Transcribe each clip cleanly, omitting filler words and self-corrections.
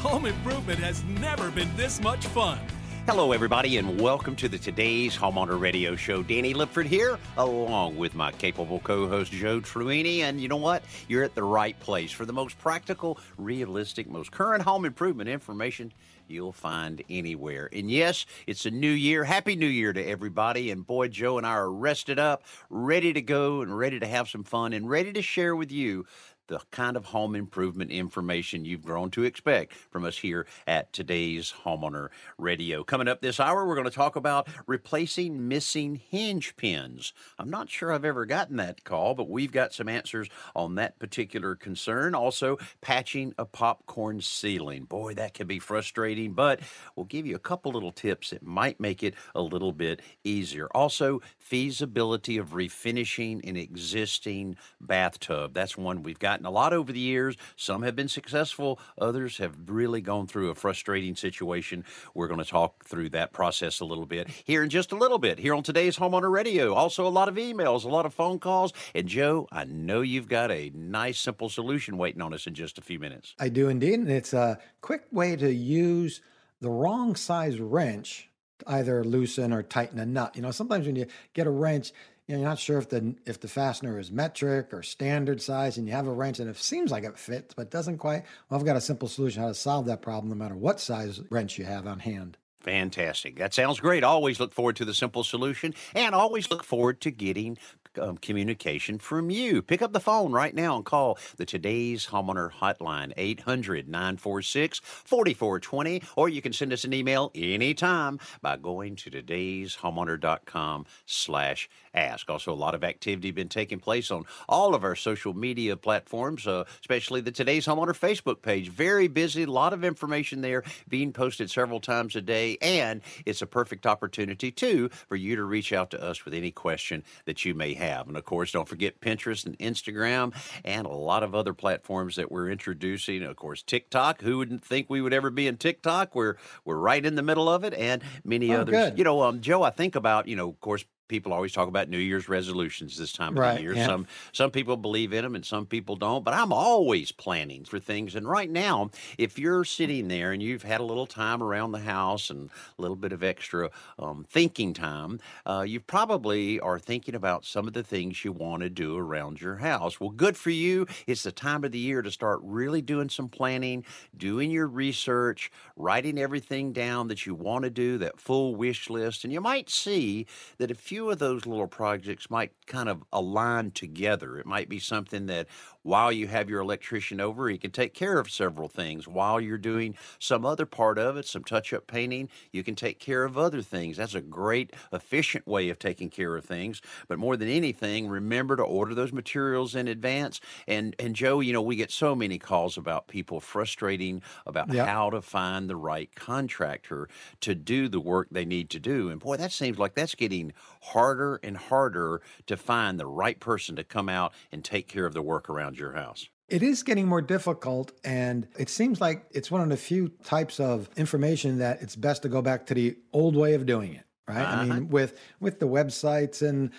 Home improvement has never been this much fun. Hello, everybody, and welcome to the Today's Homeowner Radio Show. Danny Lipford here, along with my capable co-host, Joe Truini. And you know what? You're at the right place for the most practical, realistic, most current home improvement information you'll find anywhere. And yes, it's a new year. Happy New Year to everybody. And boy, Joe and I are rested up, ready to go and ready to have some fun and ready to share with you the kind of home improvement information you've grown to expect from us here at Today's Homeowner Radio. Coming up this hour, we're going to talk about replacing missing hinge pins. I'm not sure I've ever gotten that call, but we've got some answers on that particular concern. Also, patching a popcorn ceiling. Boy, that can be frustrating, but we'll give you a couple little tips that might make it a little bit easier. Also, feasibility of refinishing an existing bathtub. That's one we've got a lot over the years. Some have been successful. Others have really gone through a frustrating situation. We're going to talk through that process a little bit here in just a little bit here on Today's Homeowner Radio. Also, a lot of emails, a lot of phone calls. And Joe, I know you've got a nice, simple solution waiting on us in just a few minutes. I do indeed. And it's a quick way to use the wrong size wrench to either loosen or tighten a nut. You know, sometimes when you get a wrench, you're not sure if the fastener is metric or standard size, and you have a wrench and it seems like it fits, but doesn't quite. Well, I've got a simple solution how to solve that problem no matter what size wrench you have on hand. Fantastic. That sounds great. Always look forward to the simple solution and always look forward to getting communication from you. Pick up the phone right now and call the Today's Homeowner Hotline, 800-946-4420, or you can send us an email anytime by going to todayshomeowner.com/ask. Also, a lot of activity been taking place on all of our social media platforms, especially the Today's Homeowner Facebook page. Very busy, a lot of information there being posted several times a day, and it's a perfect opportunity, too, for you to reach out to us with any question that you may have. And of course, don't forget Pinterest and Instagram and a lot of other platforms that we're introducing. Of course, TikTok. Who wouldn't think we would ever be in TikTok? We're right in the middle of it, and many others. Good. You know, Joe, I think about, you know, of course, people always talk about New Year's resolutions this time of the year. Yeah. Some people believe in them and some people don't, but I'm always planning for things. And right now, if you're sitting there and you've had a little time around the house and a little bit of extra thinking time, you probably are thinking about some of the things you want to do around your house. Well, good for you. It's the time of the year to start really doing some planning, doing your research, writing everything down that you want to do, that full wish list. And you might see that if you of those little projects might kind of align together. It might be something that while you have your electrician over, he can take care of several things. While you're doing some other part of it, some touch-up painting, you can take care of other things. That's a great, efficient way of taking care of things. But more than anything, remember to order those materials in advance. And Joe, you know, we get so many calls about people frustrating about how to find the right contractor to do the work they need to do. And boy, that seems like that's getting harder and harder to find the right person to come out and take care of the work around your house. It is getting more difficult, and it seems like it's one of the few types of information that it's best to go back to the old way of doing it, right? I mean, with the websites and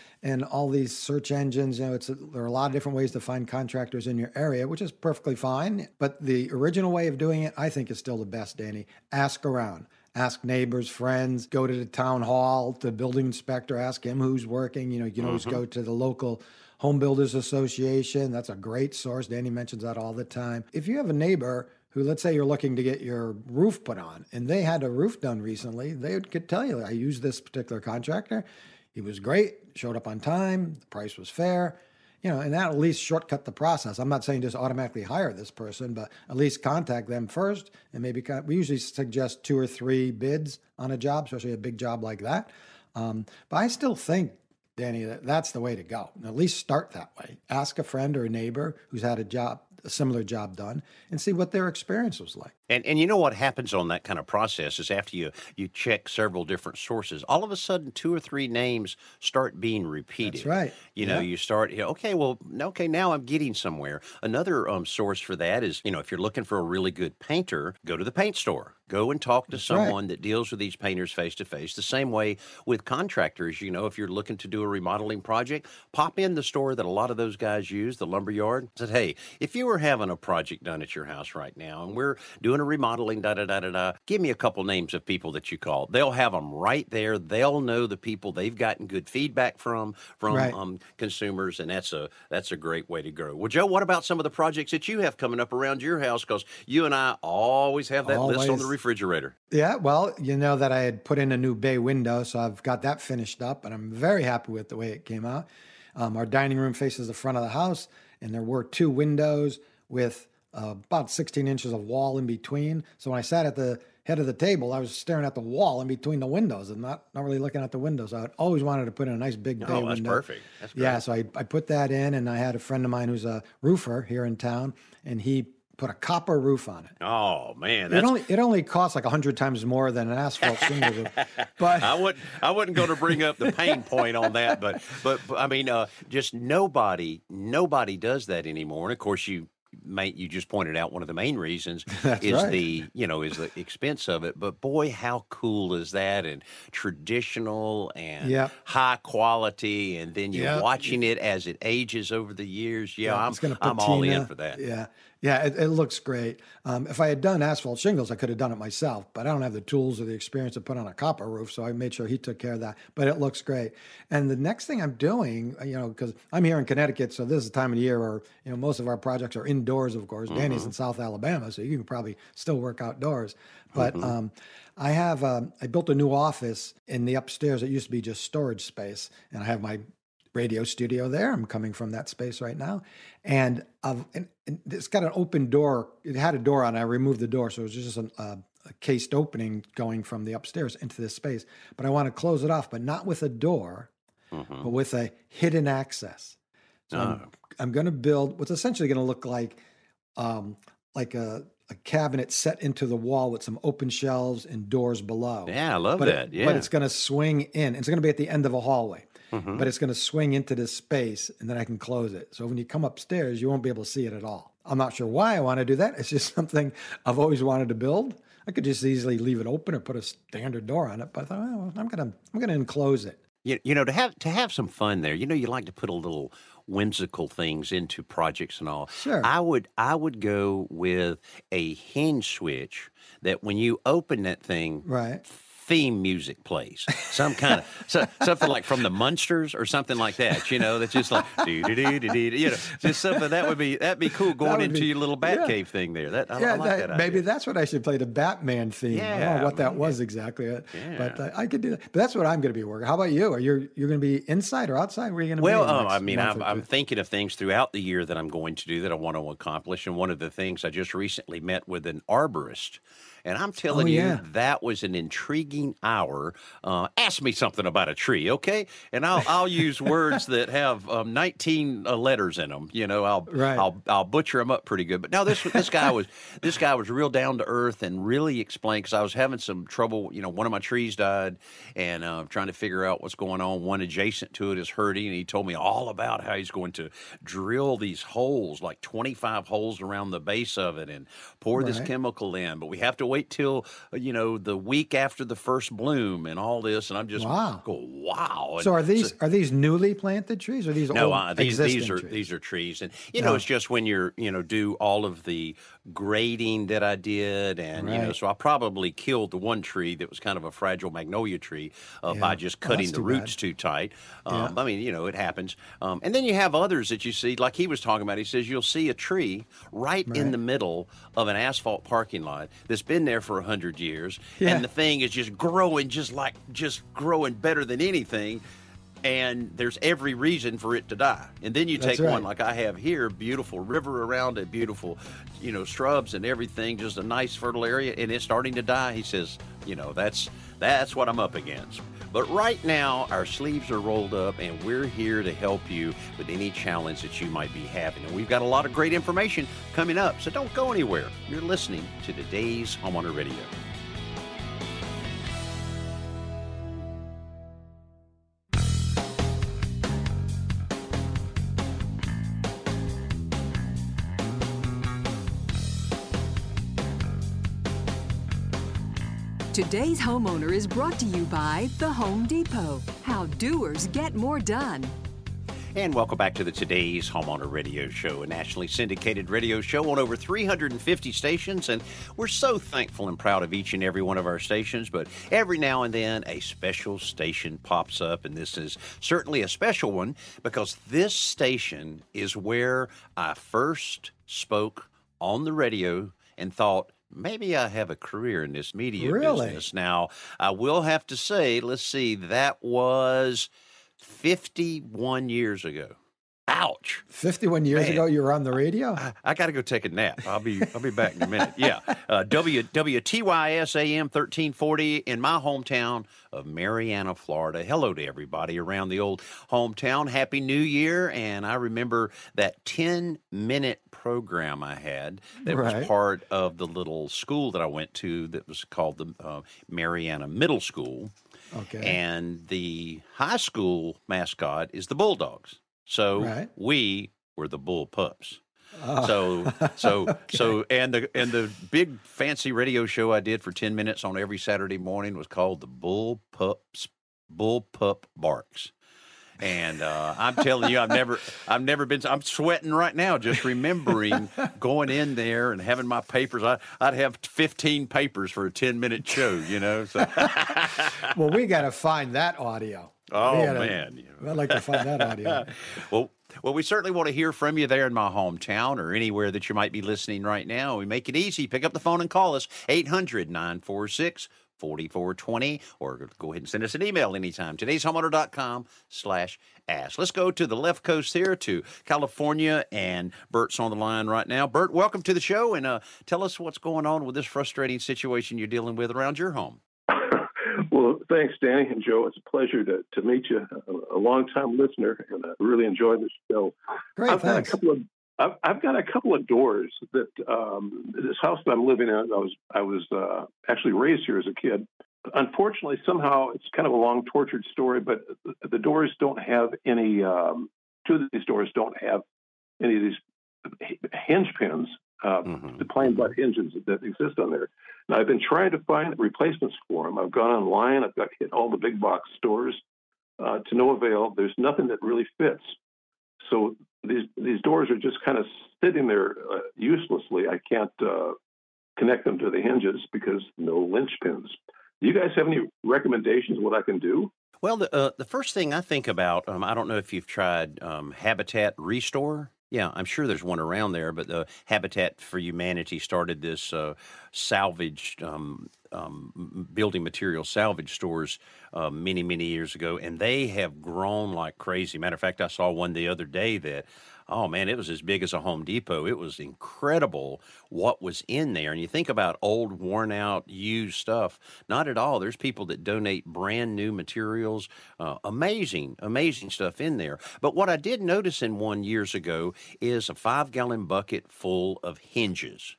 all these search engines, you know, there are a lot of different ways to find contractors in your area, which is perfectly fine. But the original way of doing it, I think, is still the best, Danny. Ask around. Ask neighbors, friends, go to the town hall, the building inspector, ask him who's working. You know, you can always go to the local Home Builders Association. That's a great source. Danny mentions that all the time. If you have a neighbor who, let's say you're looking to get your roof put on, and they had a roof done recently, they could tell you, I used this particular contractor. He was great, showed up on time, the price was fair. You know, and that at least shortcut the process. I'm not saying just automatically hire this person, but at least contact them first. And maybe we usually suggest 2 or 3 bids on a job, especially a big job like that. But I still think, Danny, that's the way to go. At least start that way. Ask a friend or a neighbor who's had a job a similar job done and see what their experience was like. And you know what happens on that kind of process is after you check several different sources, all of a sudden 2 or 3 names start being repeated. That's right. You know, you start, now I'm getting somewhere. Another source for that is, if you're looking for a really good painter, go to the paint store. Go and talk to someone that deals with these painters face to face. The same way with contractors, if you're looking to do a remodeling project, pop in the store that a lot of those guys use, the lumber yard. Said, hey, if you were having a project done at your house right now and we're doing a remodeling, give me a couple names of people that you call. They'll have them right there. They'll know the people they've gotten good feedback from consumers, and that's a great way to grow. Well, Joe, what about some of the projects that you have coming up around your house? Because you and I always have that list on the refrigerator. Yeah, well, you know that I had put in a new bay window, so I've got that finished up, and I'm very happy with the way it came out. Our dining room faces the front of the house, and there were 2 windows with about 16 inches of wall in between. So when I sat at the head of the table, I was staring at the wall in between the windows and not really looking at the windows. I always wanted to put in a nice big bay window. Oh, that's perfect. That's great. Yeah, so I put that in, and I had a friend of mine who's a roofer here in town, and he put a copper roof on it. Oh man, it only costs like 100 times more than an asphalt shingle roof. But I wasn't going to bring up the pain point on that, but I mean, just nobody does that anymore. And of course, you just pointed out one of the main reasons is the expense of it. But boy, how cool is that? And traditional and high quality, and then you're watching it as it ages over the years. Yeah, I'm all in for that. Yeah. Yeah, it looks great. If I had done asphalt shingles, I could have done it myself, but I don't have the tools or the experience to put on a copper roof, so I made sure he took care of that, but it looks great. And the next thing I'm doing, because I'm here in Connecticut, so this is the time of the year where most of our projects are indoors, of course. Mm-hmm. Danny's in South Alabama, so you can probably still work outdoors. But I have, I built a new office in the upstairs. It used to be just storage space, and I have my radio studio there. I'm coming from that space right now. And it's got an open door. It had a door on it. I removed the door. So it was just a cased opening going from the upstairs into this space. But I want to close it off, but not with a door, but with a hidden access. So I'm going to build what's essentially going to look like a cabinet set into the wall with some open shelves and doors below. Yeah, I love that. But it's going to swing in. It's going to be at the end of a hallway. Mm-hmm. But it's going to swing into this space, and then I can close it. So when you come upstairs, you won't be able to see it at all. I'm not sure why I want to do that. It's just something I've always wanted to build. I could just easily leave it open or put a standard door on it, but I thought, I'm going to enclose it. To have some fun there. You like to put a little whimsical things into projects and all. Sure. I would go with a hinge switch that when you open that thing, theme music plays, some kind of something like from the Munsters or something like that. That's just like do do do do do. Just something that'd be cool going into your little Batcave thing there. I like that. Maybe that's what I should play, the Batman theme. Yeah, I don't know what that was exactly, but I could do that. But that's what I'm going to be working. How about you? Are you going to be inside or outside? Where are you going to be? Well, I'm thinking of things throughout the year that I'm going to do that I want to accomplish, and one of the things I just recently met with an arborist. And I'm telling you, that was an intriguing hour. Ask me something about a tree, okay? And I'll use words that have 19 letters in them. I'll butcher them up pretty good. But no, this guy was real down to earth and really explained, because I was having some trouble. One of my trees died, and I'm trying to figure out what's going on. One adjacent to it is hurting, and he told me all about how he's going to drill these holes, like 25 holes around the base of it, and pour this chemical in. But we have to wait till the week after the first bloom and all this, and I'm just going, wow. And so are these newly planted trees? Or are these these are trees, and it's just when you're do all of the grading that I did, and so I probably killed the one tree that was kind of a fragile magnolia tree by just cutting the roots too tight. I mean, it happens. And then you have others that you see, like he was talking about. He says you'll see a tree right in the middle of an asphalt parking lot that's been there for 100 years, and the thing is just growing better than anything. And there's every reason for it to die. And then you take one like I have here, beautiful river around it, beautiful, shrubs and everything, just a nice fertile area, and it's starting to die. He says, You know, that's what I'm up against. But right now, our sleeves are rolled up, and we're here to help you with any challenge that you might be having. And we've got a lot of great information coming up, so don't go anywhere. You're listening to Today's Homeowner Radio. Today's Homeowner is brought to you by The Home Depot. How doers get more done. And welcome back to the Today's Homeowner Radio Show, a nationally syndicated radio show on over 350 stations. And we're so thankful and proud of each and every one of our stations. But every now and then, a special station pops up. And this is certainly a special one because this station is where I first spoke on the radio and thought, maybe I have a career in this media business. Now, I will have to say, let's see, that was 51 years ago. Ouch. 51 years ago you were on the radio? I got to go take a nap. I'll be back in a minute. Yeah. WTYS AM 1340 in my hometown of Marianna, Florida. Hello to everybody around the old hometown. Happy New Year. And I remember that 10-minute program I had that was part of the little school that I went to that was called the Marianna Middle School. Okay. And the high school mascot is the Bulldogs. So we were the Bull Pups. Oh. So and the big fancy radio show I did for 10 minutes on every Saturday morning was called the Bull Pup Barks. And I'm telling you, I've never been. I'm sweating right now just remembering going in there and having my papers. I'd have 15 papers for a 10-minute show, you know. So. Well, we got to find that audio. Oh, man. I'd like to find that audio. Well, we certainly want to hear from you there in my hometown or anywhere that you might be listening right now. We make it easy. Pick up the phone and call us, 800-946-4420, or go ahead and send us an email anytime. today'shomeowner.com/ask. Let's go to the left coast here to California, and Bert's on the line right now. Bert, welcome to the show, and tell us what's going on with this frustrating situation you're dealing with around your home. Well, thanks, Danny and Joe. It's a pleasure to meet you. I'm a long-time listener, and I really enjoy the show. Great, I've got a couple of doors that this house that I'm living in. I was actually raised here as a kid. Unfortunately, somehow it's kind of a long, tortured story. But the doors don't have any. Two of these doors don't have any of these hinge pins. The plain butt hinges that exist on there. Now, I've been trying to find replacements for them. I've gone online. I've hit all the big box stores to no avail. There's nothing that really fits. So these doors are just kind of sitting there uselessly. I can't connect them to the hinges because no linchpins. Do you guys have any recommendations what I can do? Well, the first thing I think about, I don't know if you've tried Habitat Restore. Yeah, I'm sure there's one around there, but the Habitat for Humanity started this salvaged building material salvage stores many, many years ago, and they have grown like crazy. Matter of fact, I saw one the other day that, oh, man, it was as big as a Home Depot. It was incredible what was in there. And you think about old, worn-out, used stuff. Not at all. There's people that donate brand-new materials. Amazing, amazing stuff in there. But what I did notice in one years ago is a 5-gallon bucket full of hinges.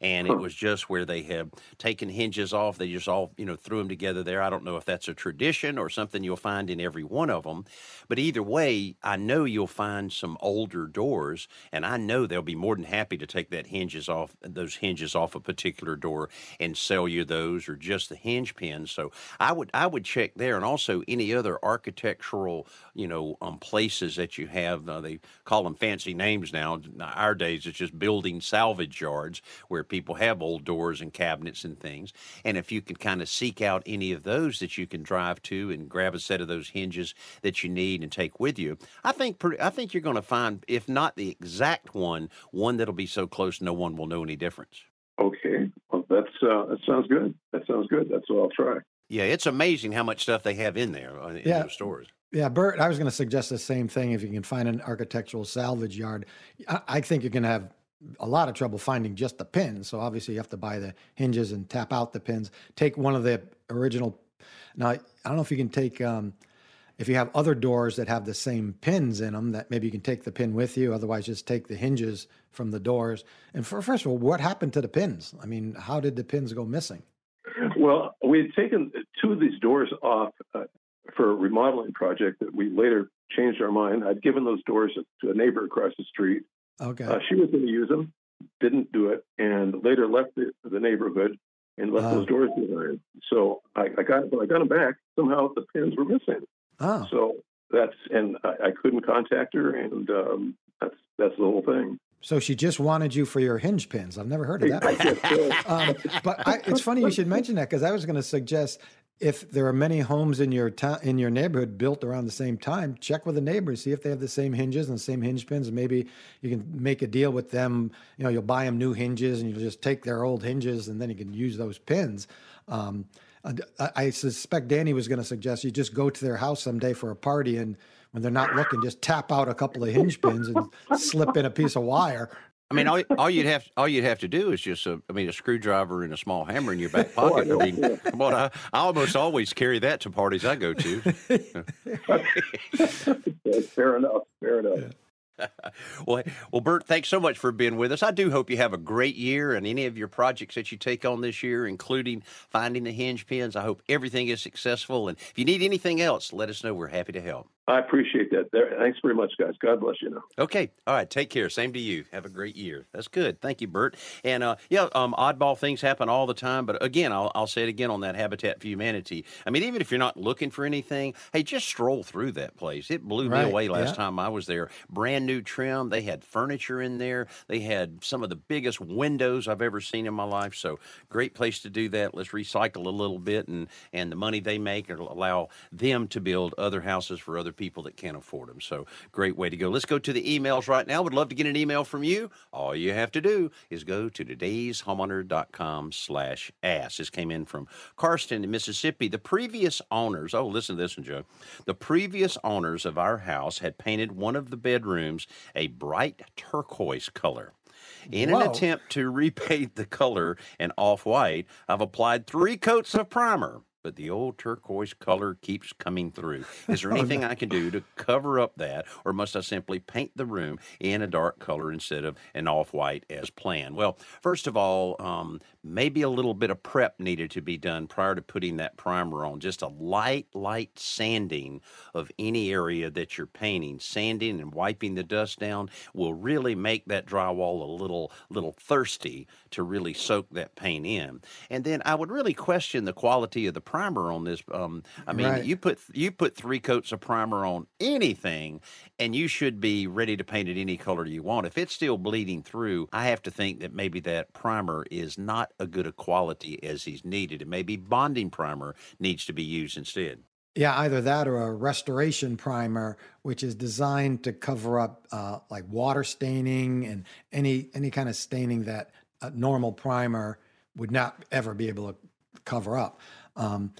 And it was just where they have taken hinges off. They just all, threw them together there. I don't know if that's a tradition or something you'll find in every one of them. But either way, I know you'll find some older doors, and I know they'll be more than happy to take those hinges off a particular door and sell you those or just the hinge pins. So I would check there, and also any other architectural, places that you have. They call them fancy names now. In our days, it's just building salvage yards where people have old doors and cabinets and things. And if you can kind of seek out any of those that you can drive to and grab a set of those hinges that you need and take with you, I think you're going to find, if not the exact one that'll be so close no one will know any difference. Okay. Well, that sounds good. That's what I'll try. Yeah, it's amazing how much stuff they have in there those stores. Yeah, Bert, I was going to suggest the same thing. If you can find an architectural salvage yard, I think you're going to have a lot of trouble finding just the pins. So obviously you have to buy the hinges and tap out the pins. Take one of the original. Now, I don't know if you can take, if you have other doors that have the same pins in them, that maybe you can take the pin with you. Otherwise, just take the hinges from the doors. And first of all, what happened to the pins? I mean, how did the pins go missing? Well, we had taken two of these doors off for a remodeling project that we later changed our mind. I'd given those doors to a neighbor across the street. Okay. She was going to use them, didn't do it, and later left the neighborhood and left those doors behind. So I got them back. Somehow the pins were missing. Oh. So I couldn't contact her, and that's the whole thing. So she just wanted you for your hinge pins. I've never heard of that before. It's funny you should mention that, because I was going to suggest, if there are many homes in your town, in your neighborhood built around the same time, check with the neighbors, see if they have the same hinges and the same hinge pins. Maybe you can make a deal with them. You know, you'll buy them new hinges and you'll just take their old hinges, and then you can use those pins. I suspect Danny was going to suggest you just go to their house someday for a party, and when they're not looking, just tap out a couple of hinge pins and slip in a piece of wire. I mean, all you'd have to do is just a screwdriver and a small hammer in your back pocket. I mean, come on, I almost always carry that to parties I go to. Fair enough. Yeah. Well, Bert, thanks so much for being with us. I do hope you have a great year, and any of your projects that you take on this year, including finding the hinge pins, I hope everything is successful. And if you need anything else, let us know. We're happy to help. I appreciate that. Thanks very much, guys. God bless you. Okay. All right. Take care. Same to you. Have a great year. That's good. Thank you, Bert. And, oddball things happen all the time. But, again, I'll say it again on that Habitat for Humanity. I mean, even if you're not looking for anything, hey, just stroll through that place. It blew me away last time I was there. Brand new trim. They had furniture in there. They had some of the biggest windows I've ever seen in my life. So, great place to do that. Let's recycle a little bit. And the money they make will allow them to build other houses for other people that can't afford them. So great way to go. Let's go to the emails right now. Would love to get an email from you. All you have to do is go to todayshomeowner.com/ask. This came in from Karsten in Mississippi. The previous owners, listen to this one, Joe. The previous owners of our house had painted one of the bedrooms a bright turquoise color. In an attempt to repaint the color an off-white, I've applied 3 coats of primer, but the old turquoise color keeps coming through. Is there anything I can do to cover up that, or must I simply paint the room in a dark color instead of an off-white as planned? Well, first of all, maybe a little bit of prep needed to be done prior to putting that primer on. Just a light sanding of any area that you're painting. Sanding and wiping the dust down will really make that drywall a little thirsty to really soak that paint in. And then I would really question the quality of the primer on this. You put 3 coats of primer on anything, and you should be ready to paint it any color you want. If it's still bleeding through, I have to think that maybe that primer is not a good a quality as is needed, and maybe bonding primer needs to be used instead. Yeah, either that or a restoration primer, which is designed to cover up like water staining and any kind of staining that a normal primer would not ever be able to cover up. And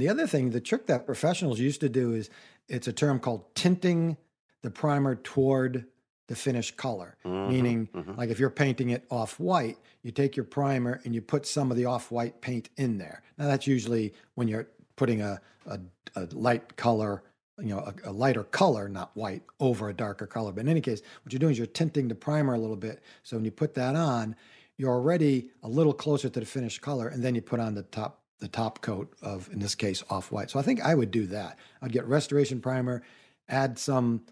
the other thing, the trick that professionals used to do is, it's a term called tinting the primer toward the finished color, meaning like if you're painting it off-white, you take your primer and you put some of the off-white paint in there. Now that's usually when you're putting a light color, a lighter color, not white, over a darker color. But in any case, what you're doing is you're tinting the primer a little bit. So when you put that on, you're already a little closer to the finished color, and then you put on the top coat of, in this case, off-white. So I think I would do that. I'd get restoration primer, add some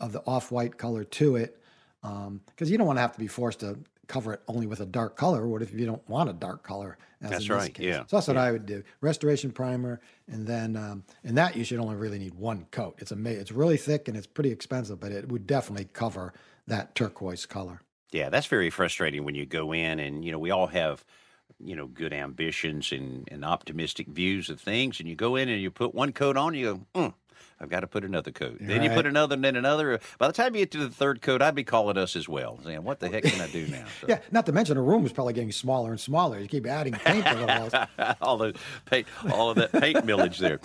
of the off-white color to it, because you don't want to have to be forced to cover it only with a dark color. What if you don't want a dark color? That's right. Case. Yeah. So that's what I would do: restoration primer, and then and that you should only really need 1 coat. It's really thick and it's pretty expensive, but it would definitely cover that turquoise color. Yeah, that's very frustrating when you go in, and we all have good ambitions and optimistic views of things, and you go in and you put 1 coat on, you go, I've got to put another coat. Then you put another and then another. By the time you get to the third coat, I'd be calling us as well, saying, what the heck can I do now? So. Yeah, not to mention the room is probably getting smaller and smaller. You keep adding paint to the walls. all of that paint millage there.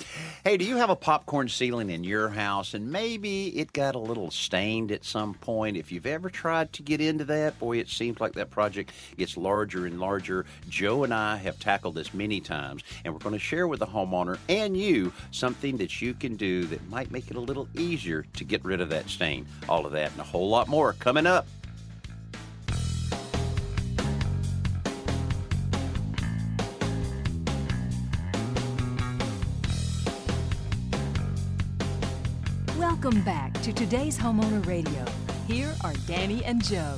Hey, do you have a popcorn ceiling in your house? And maybe it got a little stained at some point. If you've ever tried to get into that, boy, it seems like that project gets larger and larger. Joe and I have tackled this many times, and we're going to share with the homeowner and you something that you can do that might make it a little easier to get rid of that stain. All of that and a whole lot more coming up. Welcome back to Today's Homeowner Radio. Here are Danny and Joe.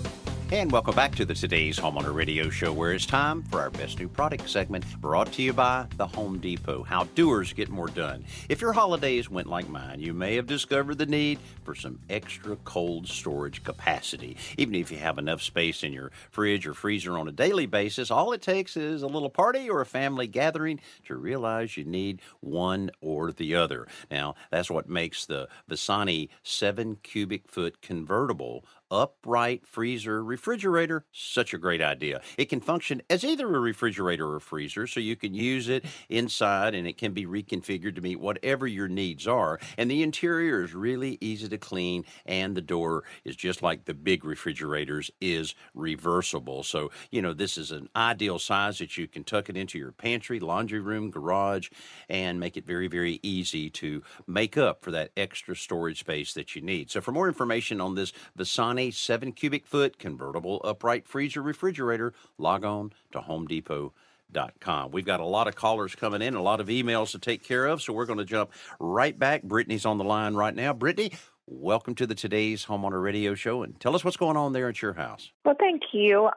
And welcome back to the Today's Homeowner Radio Show, where it's time for our Best New Product segment, brought to you by The Home Depot, how doers get more done. If your holidays went like mine, you may have discovered the need for some extra cold storage capacity. Even if you have enough space in your fridge or freezer on a daily basis, all it takes is a little party or a family gathering to realize you need one or the other. Now, that's what makes the Vasani 7-cubic-foot convertible upright freezer refrigerator such a great idea. It can function as either a refrigerator or a freezer, so you can use it inside, and it can be reconfigured to meet whatever your needs are. And the interior is really easy to clean, and the door is just like the big refrigerators, is reversible. So, you know, this is an ideal size that you can tuck it into your pantry, laundry room, garage, and make it very, very easy to make up for that extra storage space that you need. So for more information on this Vasani 7-cubic-foot convertible upright freezer refrigerator, log on to homedepot.com. We've got a lot of callers coming in, a lot of emails to take care of, so we're going to jump right back. Brittany's on the line right now. Brittany, welcome to the Today's Homeowner Radio Show, and tell us what's going on there at your house. Well, thank you.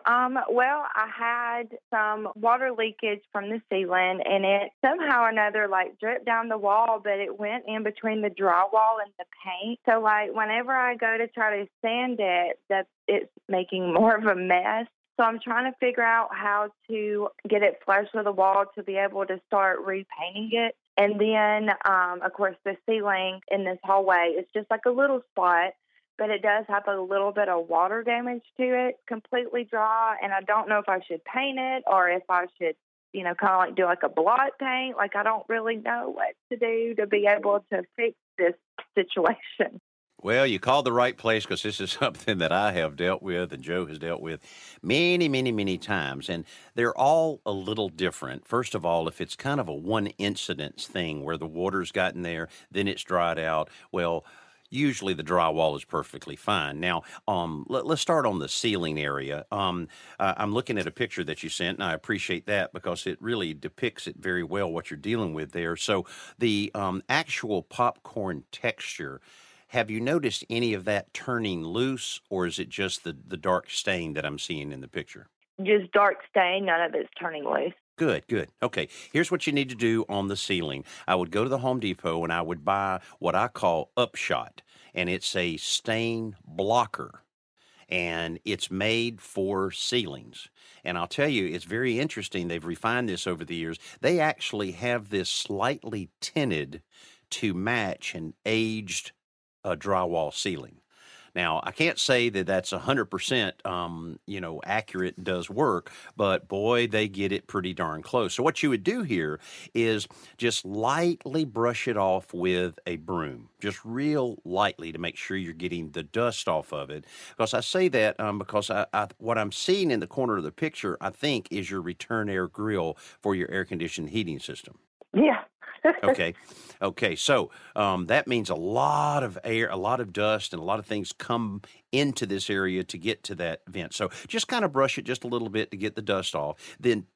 Well, I had some water leakage from the ceiling, and it somehow or another, like, dripped down the wall, but it went in between the drywall and the paint. So, like, whenever I go to try to sand it, it's making more of a mess. So I'm trying to figure out how to get it flush with the wall to be able to start repainting it. And then, of course, the ceiling in this hallway is just like a little spot, but it does have a little bit of water damage to it, completely dry. And I don't know if I should paint it or if I should, you know, kind of like do like a blot paint. Like, I don't really know what to do to be able to fix this situation. Well, you called the right place, because this is something that I have dealt with and Joe has dealt with many, many, many times. And they're all a little different. First of all, if it's kind of a one incidence thing where the water's gotten there, then it's dried out, well, usually the drywall is perfectly fine. Now, let's start on the ceiling area. I'm looking at a picture that you sent, and I appreciate that because it really depicts it very well what you're dealing with there. So the actual popcorn texture, have you noticed any of that turning loose, or is it just the dark stain that I'm seeing in the picture? Just dark stain, none of it's turning loose. Good, good. Okay, here's what you need to do on the ceiling. I would go to the Home Depot and I would buy what I call Upshot, and it's a stain blocker, and it's made for ceilings. And I'll tell you, it's very interesting. They've refined this over the years. They actually have this slightly tinted to match an aged a drywall ceiling. Now, I can't say that that's 100%, accurate and does work, but boy, they get it pretty darn close. So what you would do here is just lightly brush it off with a broom, just real lightly, to make sure you're getting the dust off of it. Because I say that because I what I'm seeing in the corner of the picture, I think, is your return air grill for your air conditioned heating system. Yeah. Okay. So that means a lot of air, a lot of dust, and a lot of things come into this area to get to that vent. So just kind of brush it just a little bit to get the dust off. Then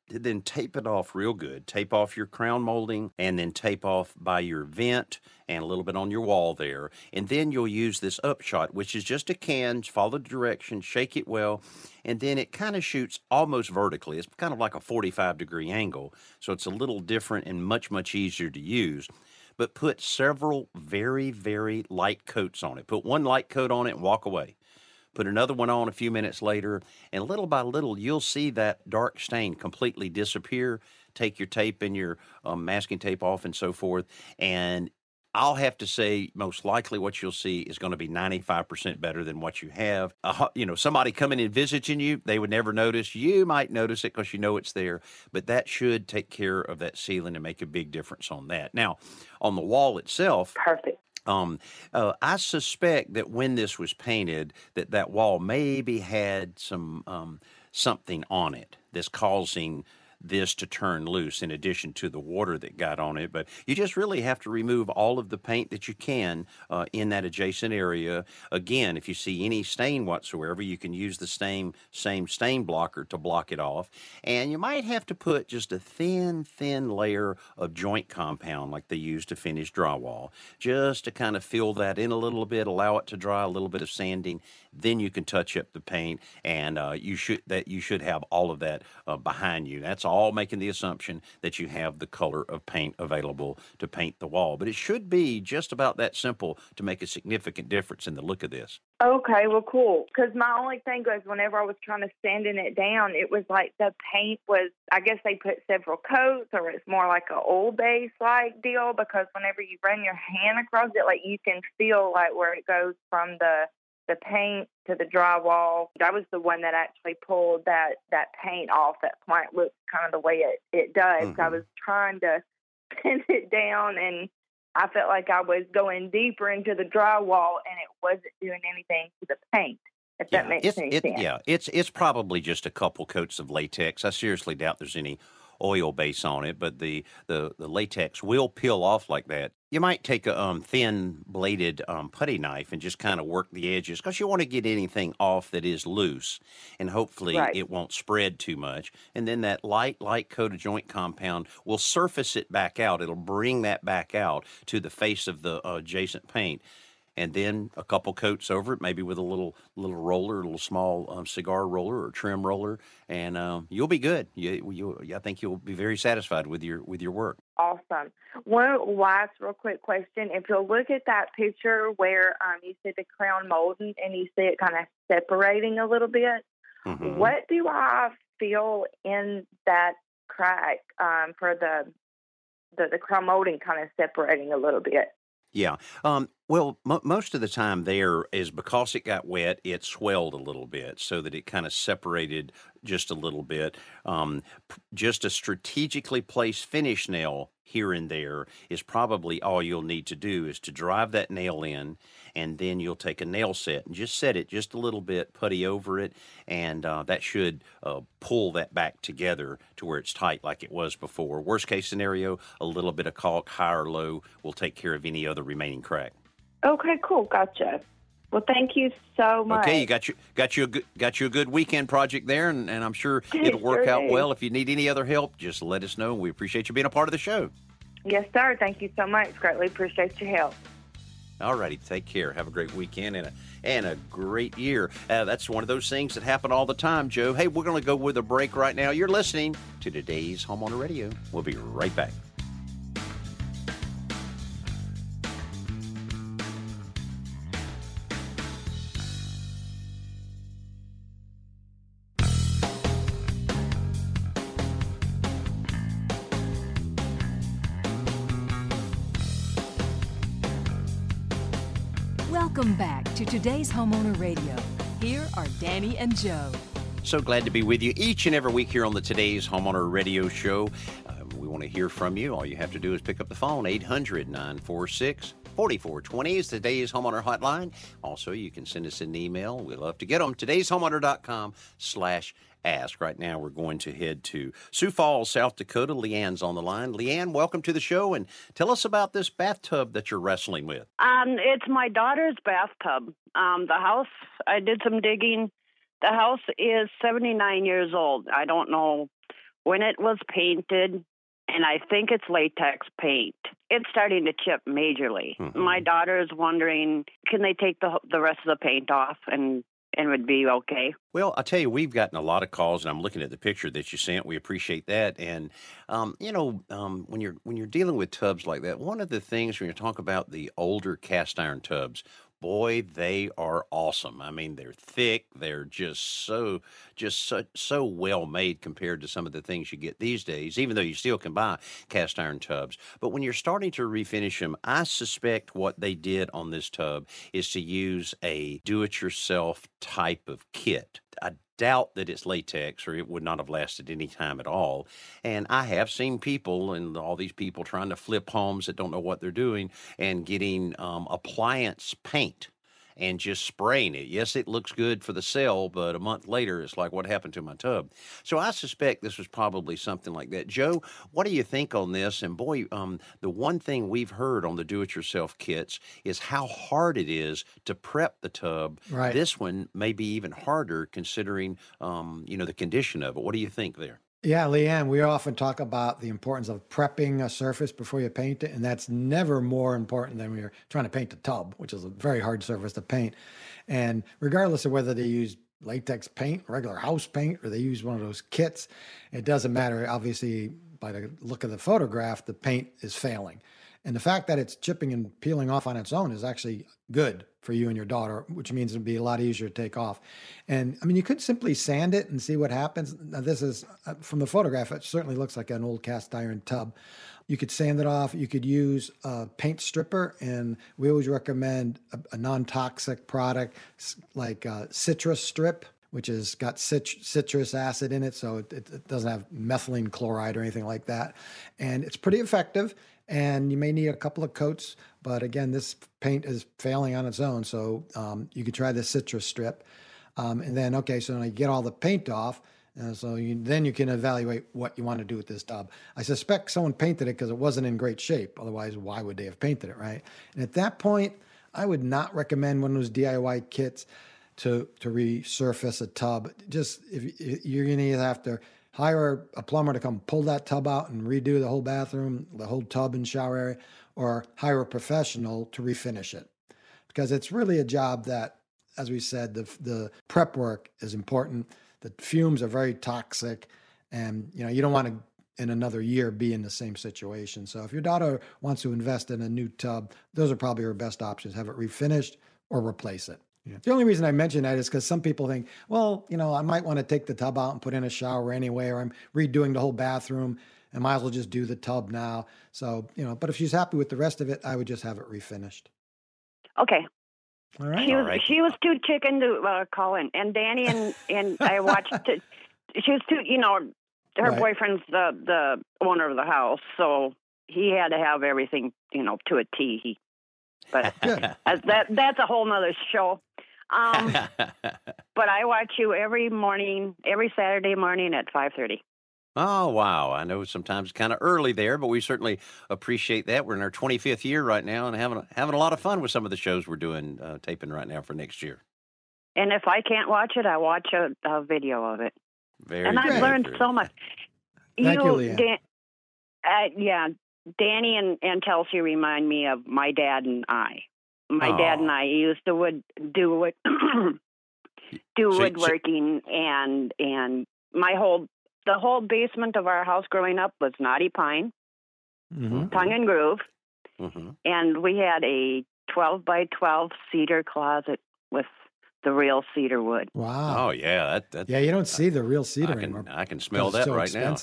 tape it off real good. Tape off your crown molding, and then tape off by your vent and a little bit on your wall there. And then you'll use this Upshot, which is just a can. Follow the direction, shake it well, and then it kind of shoots almost vertically. It's kind of like a 45-degree angle, so it's a little different and much, much easier to use. But put several very, very light coats on it. Put one light coat on it and walk away. Put another one on a few minutes later, and little by little, you'll see that dark stain completely disappear. Take your tape and your masking tape off and so forth, and I'll have to say most likely what you'll see is going to be 95% better than what you have. Somebody coming and visiting you, they would never notice. You might notice it because you know it's there, but that should take care of that ceiling and make a big difference on that. Now, on the wall itself. Perfect. I suspect that when this was painted, that wall maybe had some something on it that's causing this to turn loose in addition to the water that got on it. But you just really have to remove all of the paint that you can in that adjacent area. Again, if you see any stain whatsoever, you can use the same stain blocker to block it off. And you might have to put just a thin layer of joint compound like they use to finish drywall, just to kind of fill that in a little bit, allow it to dry, a little bit of sanding. Then you can touch up the paint, and you should have all of that behind you. That's all making the assumption that you have the color of paint available to paint the wall. But it should be just about that simple to make a significant difference in the look of this. Okay, well, cool. Because my only thing was whenever I was trying to sanding it down, it was like the paint was, I guess they put several coats, or it's more like an old base-like deal, because whenever you run your hand across it, like you can feel like where it goes from the paint to the drywall. I was the one that actually pulled that paint off. That's why it looks kind of the way it does. Mm-hmm. I was trying to pin it down, and I felt like I was going deeper into the drywall, and it wasn't doing anything to the paint. If that makes any sense. Yeah, it's probably just a couple coats of latex. I seriously doubt there's any oil base on it, but the latex will peel off like that. You might take a thin-bladed putty knife and just kind of work the edges, because you want to get anything off that is loose, and hopefully it won't spread too much. And then that light coat of joint compound will surface it back out. It'll bring that back out to the face of the adjacent paint. And then a couple coats over it, maybe with a little roller, a little small cigar roller or trim roller, and you'll be good. I think you'll be very satisfied with your work. Awesome. One last real quick question. If you'll look at that picture where you see the crown molding and you see it kind of separating a little bit, mm-hmm. What do I feel in that crack for the crown molding kind of separating a little bit? Yeah. Most of the time there is because it got wet, it swelled a little bit so that it kind of separated just a little bit. Just a strategically placed finish nail here and there is probably all you'll need to do, is to drive that nail in, and then you'll take a nail set and just set it just a little bit, putty over it, and that should pull that back together to where it's tight like it was before. Worst case scenario, a little bit of caulk, high or low, will take care of any other remaining crack. Okay, cool. Gotcha. Well, thank you so much. Okay, you got you a good weekend project there, and I'm sure it'll work out well. If you need any other help, just let us know. We appreciate you being a part of the show. Yes, sir. Thank you so much. Greatly appreciate your help. All righty. Take care. Have a great weekend and a great year. That's one of those things that happen all the time, Joe. Hey, we're going to go with a break right now. You're listening to Today's Homeowner Radio. We'll be right back. Welcome back to Today's Homeowner Radio. Here are Danny and Joe. So glad to be with you each and every week here on the Today's Homeowner Radio Show. We want to hear from you. All you have to do is pick up the phone, 800-946-4420 is Today's Homeowner Hotline. Also, you can send us an email. We love to get them. today'shomeowner.com/ask. Right now, we're going to head to Sioux Falls, South Dakota. Leanne's on the line. Leanne, welcome to the show, and tell us about this bathtub that you're wrestling with. It's my daughter's bathtub. The house, I did some digging. The house is 79 years old. I don't know when it was painted, and I think it's latex paint. It's starting to chip majorly. Mm-hmm. My daughter is wondering, can they take the rest of the paint off and it would be okay? Well, I'll tell you, we've gotten a lot of calls, and I'm looking at the picture that you sent. We appreciate that. And when you're dealing with tubs like that, one of the things when you talk about the older cast iron tubs, boy, they are awesome. I mean, they're thick. They're just so well made compared to some of the things you get these days, even though you still can buy cast iron tubs. But when you're starting to refinish them, I suspect what they did on this tub is to use a do-it-yourself type of kit. I doubt that it's latex, or it would not have lasted any time at all. And I have seen people, and all these people trying to flip homes that don't know what they're doing, and getting appliance paint and just spraying it. Yes, it looks good for the sale, but a month later, it's like, what happened to my tub? So I suspect this was probably something like that. Joe, what do you think on this? And boy, the one thing we've heard on the do-it-yourself kits is how hard it is to prep the tub. Right. This one may be even harder considering, the condition of it. What do you think there? Yeah, Leanne, we often talk about the importance of prepping a surface before you paint it, and that's never more important than when you're trying to paint a tub, which is a very hard surface to paint. And regardless of whether they use latex paint, regular house paint, or they use one of those kits, it doesn't matter. Obviously, by the look of the photograph, the paint is failing. And the fact that it's chipping and peeling off on its own is actually good for you and your daughter, which means it'd be a lot easier to take off. And I mean, you could simply sand it and see what happens. Now, this is from the photograph, it certainly looks like an old cast iron tub. You could sand it off. You could use a paint stripper. And we always recommend a non-toxic product like Citrus Strip, which has got citrus acid in it. So it doesn't have methylene chloride or anything like that. And it's pretty effective. And you may need a couple of coats, but again, this paint is failing on its own. So you could try the Citrus Strip. So now you get all the paint off. And so then you can evaluate what you want to do with this tub. I suspect someone painted it because it wasn't in great shape. Otherwise, why would they have painted it, right? And at that point, I would not recommend one of those DIY kits to resurface a tub. Just if you're going to have to hire a plumber to come pull that tub out and redo the whole bathroom, the whole tub and shower area, or hire a professional to refinish it. Because it's really a job that, as we said, the prep work is important. The fumes are very toxic, and you don't want to, in another year, be in the same situation. So if your daughter wants to invest in a new tub, those are probably her best options. Have it refinished or replace it. Yeah. The only reason I mention that is because some people think, I might want to take the tub out and put in a shower anyway, or I'm redoing the whole bathroom and might as well just do the tub now. So, but if she's happy with the rest of it, I would just have it refinished. Okay. All right. She was too chicken to call in. And Danny and I watched it. She was too, her right. Boyfriend's the owner of the house. So he had to have everything, to a T. But that's a whole nother show. But I watch you every Saturday morning at 5:30. Oh, wow. I know sometimes it's kind of early there, but we certainly appreciate that. We're in our 25th year right now and having a lot of fun with some of the shows we're doing, taping right now for next year. And if I can't watch it, I watch a video of it. Very and great. I've learned so much. Thank you, Leanne. Danny and Kelsey remind me of my dad and I. My dad and I used to do woodworking, and the whole basement of our house growing up was knotty pine, mm-hmm. tongue and groove, mm-hmm. and we had a 12 by 12 cedar closet with the real cedar wood. Wow. Oh, yeah. You don't see the real cedar anymore. I can smell that right now.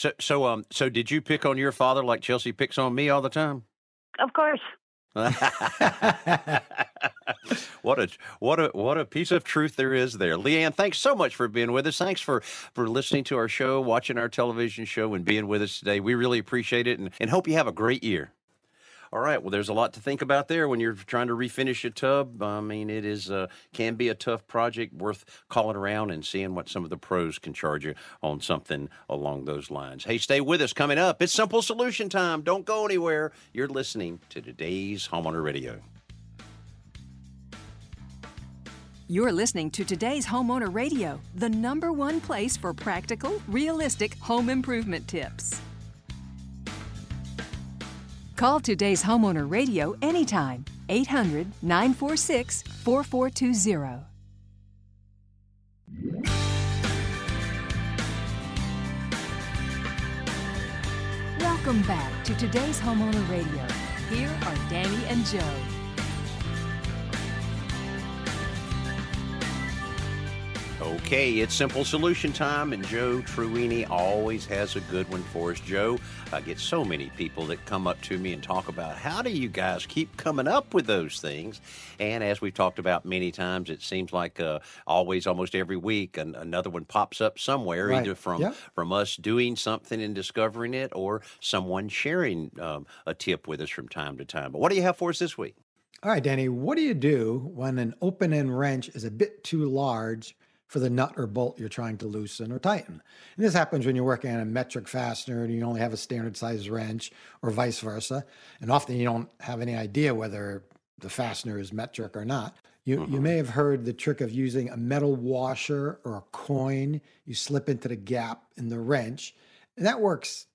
Yeah. So did you pick on your father like Chelsea picks on me all the time? Of course. What a piece of truth there is there. Leanne, thanks so much for being with us. Thanks for listening to our show, watching our television show, and being with us today. We really appreciate it and hope you have a great year. All right. Well, there's a lot to think about there when you're trying to refinish a tub. I mean, it is can be a tough project, worth calling around and seeing what some of the pros can charge you on something along those lines. Hey, stay with us. Coming up, it's Simple Solution Time. Don't go anywhere. You're listening to Today's Homeowner Radio. You're listening to Today's Homeowner Radio, the number one place for practical, realistic home improvement tips. Call Today's Homeowner Radio anytime, 800-946-4420. Welcome back to Today's Homeowner Radio. Here are Danny and Joe. Okay, it's Simple Solution time, and Joe Truini always has a good one for us. Joe, I get so many people that come up to me and talk about how do you guys keep coming up with those things? And as we've talked about many times, it seems like always, almost every week, another one pops up somewhere, right. Either from us doing something and discovering it or someone sharing a tip with us from time to time. But what do you have for us this week? All right, Danny, what do you do when an open-end wrench is a bit too large for the nut or bolt you're trying to loosen or tighten? And this happens when you're working on a metric fastener and you only have a standard size wrench, or vice versa. And often you don't have any idea whether the fastener is metric or not. You may have heard the trick of using a metal washer or a coin you slip into the gap in the wrench. And that works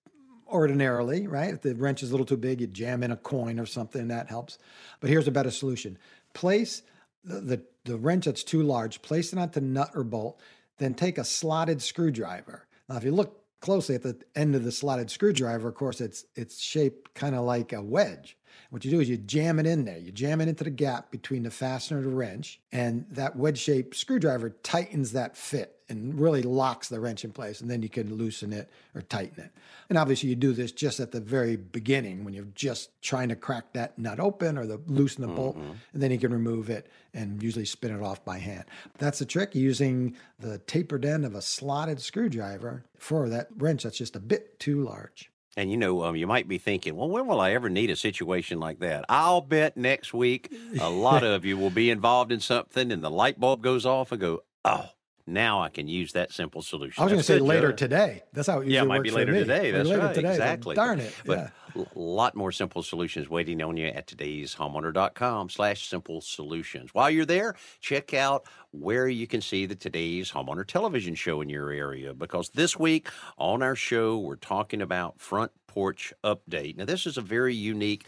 ordinarily, right? If the wrench is a little too big, you jam in a coin or something, that helps. But here's a better solution. Place the wrench that's too large, place it onto nut or bolt, then take a slotted screwdriver. Now, if you look closely at the end of the slotted screwdriver, of course, it's shaped kind of like a wedge. What you do is you jam it in there. You jam it into the gap between the fastener and the wrench, and that wedge-shaped screwdriver tightens that fit and really locks the wrench in place, and then you can loosen it or tighten it. And obviously, you do this just at the very beginning when you're just trying to crack that nut open or loosen the bolt, and then you can remove it and usually spin it off by hand. That's the trick, using the tapered end of a slotted screwdriver for that wrench that's just a bit too large. And, you might be thinking, well, when will I ever need a situation like that? I'll bet next week a lot of you will be involved in something and the light bulb goes off and go, oh, now I can use that simple solution. I was going to say later today. That's how it usually works. Yeah, it might be later today. That's right. Exactly. Darn it. But a lot more simple solutions waiting on you at todayshomeowner.com/simple solutions. While you're there, check out where you can see the Today's Homeowner television show in your area, because this week on our show, we're talking about Front Porch Update. Now, this is a very unique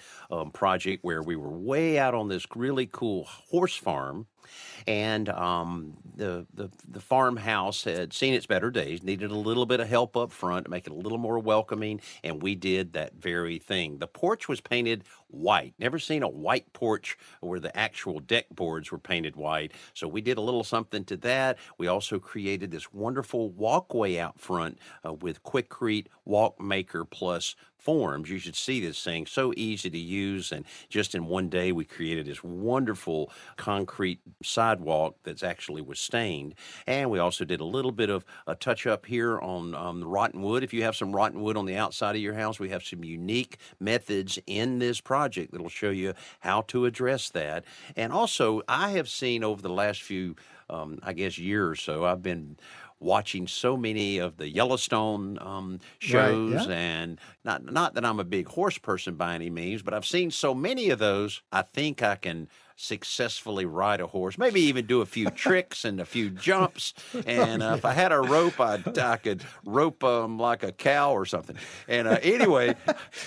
project where we were way out on this really cool horse farm, and the farmhouse had seen its better days, needed a little bit of help up front to make it a little more welcoming, and we did that very thing. The porch was painted white. Never seen a white porch where the actual deck boards were painted white, so we did a little something to that. We also created this wonderful walkway out front with Quickrete Walkmaker Plus forms. You should see this thing, so easy to use, and just in one day we created this wonderful concrete sidewalk that's actually was stained. And we also did a little bit of a touch up here on the rotten wood. If you have some rotten wood on the outside of your house, we have some unique methods in this project that'll show you how to address that. And also, I have seen over the last few year or so, I've been watching so many of the Yellowstone shows, right, yeah. And not that I'm a big horse person by any means, but I've seen so many of those, I think I can successfully ride a horse, maybe even do a few tricks and a few jumps. And if I had a rope, I could rope them like a cow or something. And anyway,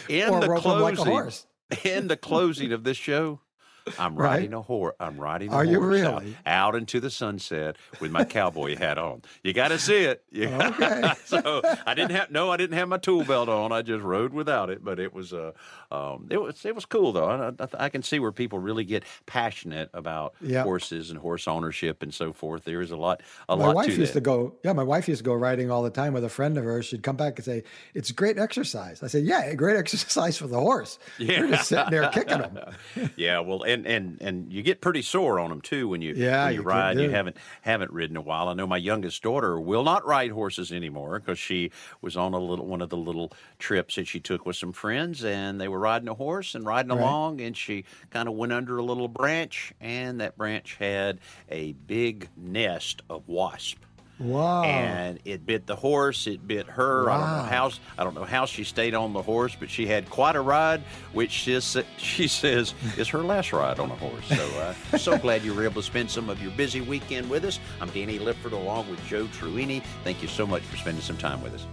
in the closing of this show, I'm riding a horse. I'm riding a horse. Are you really? Out into the sunset with my cowboy hat on. You got to see it. Yeah. Okay. So I didn't have my tool belt on. I just rode without it. But it was cool though. I can see where people really get passionate about horses and horse ownership and so forth. There is a lot. My wife used to go riding all the time with a friend of hers. She'd come back and say, "It's great exercise." I said, "Yeah, great exercise for the horse. Yeah. You're just sitting there kicking them." Yeah. Well. And you get pretty sore on them too when you ride. You haven't ridden a while. I know my youngest daughter will not ride horses anymore because she was on one of the little trips that she took with some friends, and they were riding a horse and riding along, and she kind of went under a little branch, and that branch had a big nest of wasps. Wow. And it bit the horse, it bit her. Wow. I don't know how she stayed on the horse, but she had quite a ride, which is, she says, is her last ride on a horse. So so glad you were able to spend some of your busy weekend with us. I'm Danny Lipford along with Joe Truini. Thank you so much for spending some time with us.